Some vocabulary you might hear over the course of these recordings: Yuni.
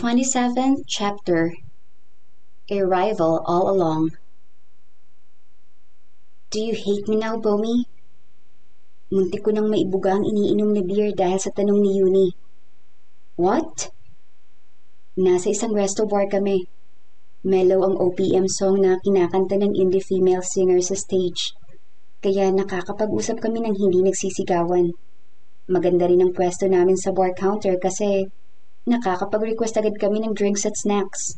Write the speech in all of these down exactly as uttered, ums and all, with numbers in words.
twenty-seventh chapter, A Rival All Along. Do you hate me now, Bomi? Muntik ko nang maibuga ang iniinom na beer dahil sa tanong ni Yuni. What? Nasa isang resto bar kami. Mellow ang O P M song na kinakanta ng indie female singer sa stage. Kaya nakakapag-usap kami ng hindi nagsisigawan. Maganda rin ang pwesto namin sa bar counter kasi nakakapag-request agad kami ng drinks at snacks.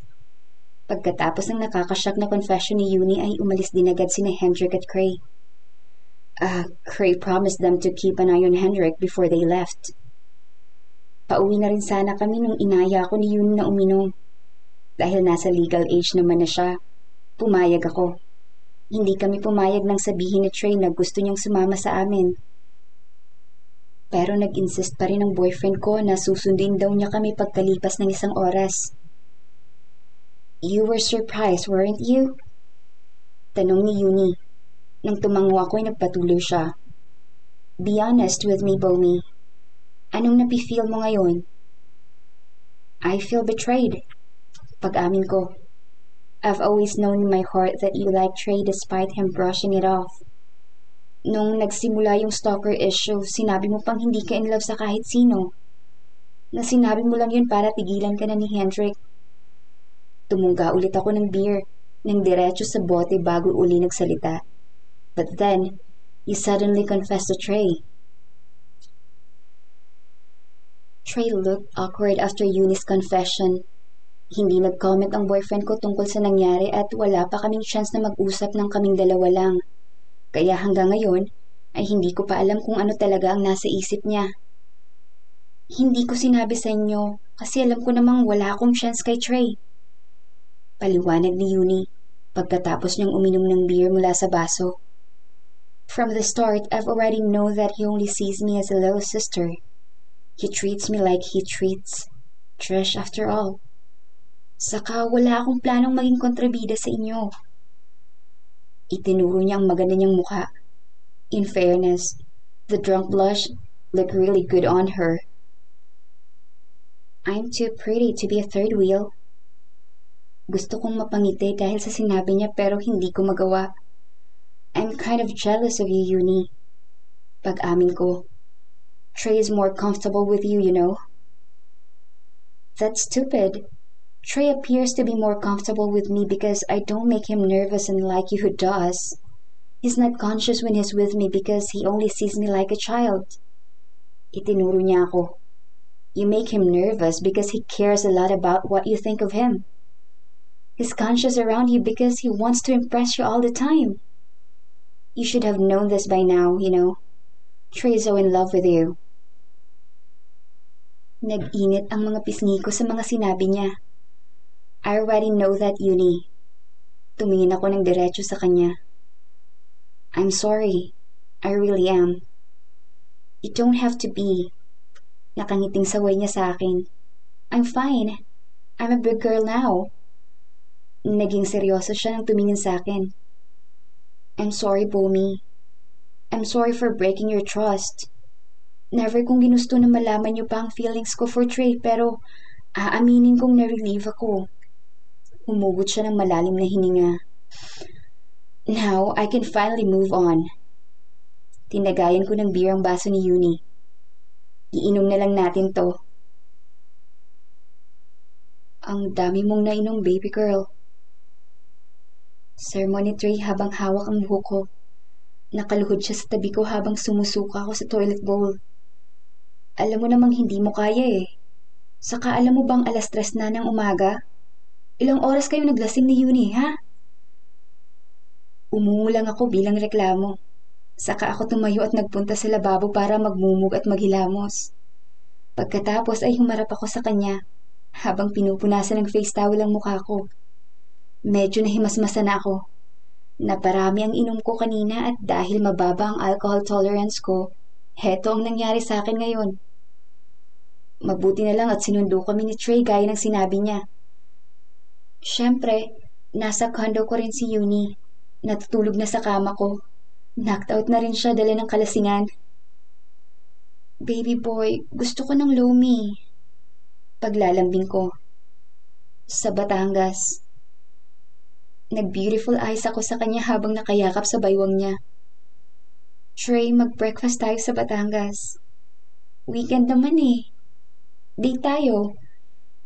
Pagkatapos ng nakakashock na confession ni Yuni ay umalis din agad sina Hendrik at Cray. Ah, uh, Cray promised them to keep an eye on Hendrik before they left. Pauwi na rin sana kami nung inaya ko ni Yuni na uminom. Dahil nasa legal age naman na siya, pumayag ako. Hindi kami pumayag nang sabihin ni Cray na gusto niyang sumama sa amin. Pero nag-insist pa rin ang boyfriend ko na susundin daw niya kami pagkalipas ng isang oras. You were surprised, weren't you? Tanong ni Yuni. Nang tumango ako ay nagpatuloy siya. Be honest with me, Bomi. Anong napifeel mo ngayon? I feel betrayed. Pag-amin ko. I've always known in my heart that you like Trey despite him brushing it off. Nung nagsimula yung stalker issue, sinabi mo pang hindi ka in love sa kahit sino. Na sinabi mo lang yun para tigilan ka na ni Hendrik. Tumungga ulit ako ng beer, nang diretso sa bote bago uli nagsalita. But then, you suddenly confessed to Trey. Trey looked awkward after Eunice's confession. Hindi nag-comment ang boyfriend ko tungkol sa nangyari at wala pa kaming chance na mag-usap ng kaming dalawa lang. Kaya hanggang ngayon, ay hindi ko pa alam kung ano talaga ang nasa isip niya. Hindi ko sinabi sa inyo kasi alam ko namang wala akong chance kay Trey. Paliwanag ni Yuni pagkatapos niyang uminom ng beer mula sa baso. From the start, I've already known that he only sees me as a little sister. He treats me like he treats Trish after all. Saka wala akong planong maging kontrabida sa inyo. Itinuro niya ang maganda niyang mukha. In fairness, the drunk blush looked really good on her. I'm too pretty to be a third wheel. Gusto kong mapangiti dahil sa sinabi niya pero hindi ko magawa. I'm kind of jealous of you, Yuni. Pag-amin ko. Trey is more comfortable with you, you know. That's stupid. Trey appears to be more comfortable with me because I don't make him nervous and like you who does. He's not conscious when he's with me because he only sees me like a child. Itinuro niya ako. You make him nervous because he cares a lot about what you think of him. He's conscious around you because he wants to impress you all the time. You should have known this by now, you know. Trey is so in love with you. Nag-init ang mga pisngi ko sa mga sinabi niya. I already know that, Yuni. Tumingin ako ng diretso sa kanya. I'm sorry. I really am. You don't have to be. Nakangiting saway niya sa akin. I'm fine. I'm a big girl now. Naging seryoso siya nang tumingin sa akin. I'm sorry, Bomi. I'm sorry for breaking your trust. Never kong ginusto na malaman niyo pa ang feelings ko for Trey pero aaminin kong na-relieve ako. Humugot siya ng malalim na hininga. Now, I can finally move on. Tinagayan ko ng beer ang baso ni Yuni. Iinom na lang natin to. Ang dami mong nainom, baby girl. Sermon ni Trey habang hawak ang buhok ko. Nakaluhod siya sa tabi ko habang sumusuka ako sa toilet bowl. Alam mo namang hindi mo kaya eh. Saka alam mo bang alas tres na ng umaga? Ilang oras kayo naglasing ni Yuni, ha? Umungulang ako bilang reklamo. Saka ako tumayo at nagpunta sa lababo para magmumug at maghilamos. Pagkatapos ay humarap ako sa kanya habang pinupunasan ng face towel ang mukha ko. Medyo nahimasmasan ako. Naparami ang inom ko kanina at dahil mababa ang alcohol tolerance ko, heto ang nangyari sa akin ngayon. Mabuti na lang at sinundo kami ni Trey gaya ng sinabi niya. Siyempre, nasa condo ko rin si Yuni. Natutulog na sa kama ko. Knocked out na rin siya dala ng kalasingan. Baby boy, gusto ko ng lomi. Paglalambing ko. sa Batangas. Nag-beautiful eyes ako sa kanya habang nakayakap sa baywang niya. Trey, mag-breakfast tayo sa Batangas. Weekend naman eh. Date tayo.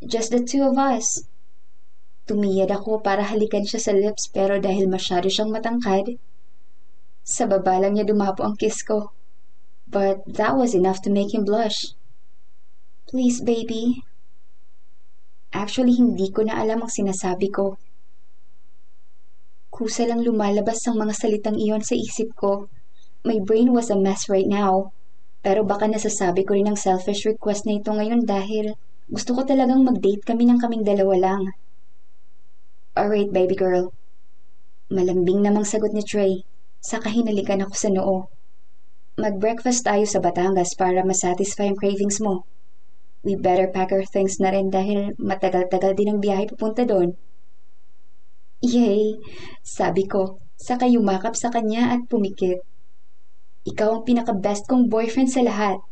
Just the two of us. Tumiyad ako para halikan siya sa lips pero dahil masyado siyang matangkad, sa baba lang niya dumapo ang kiss ko. But that was enough to make him blush. Please, baby. Actually, hindi ko na alam ang sinasabi ko. Kusa lang lumalabas ang mga salitang iyon sa isip ko. My brain was a mess right now. Pero baka nasasabi ko rin ang selfish request na ito ngayon dahil gusto ko talagang mag-date kami ng kaming dalawa lang. Alright, baby girl. Malambing namang sagot ni Trey. Saka hinalikan ako sa noo. Mag-breakfast tayo sa Batangas para masatisfy ang cravings mo. We better pack our things na rin dahil matagal-tagal din ang biyahe papunta doon. Yay! Sabi ko, saka yumakap sa kanya at pumikit. Ikaw ang pinaka-best kong boyfriend sa lahat.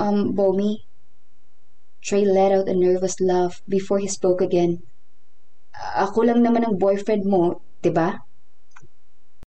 Um, Bomi? Trey let out a nervous laugh before he spoke again. Ako lang naman ang boyfriend mo, diba?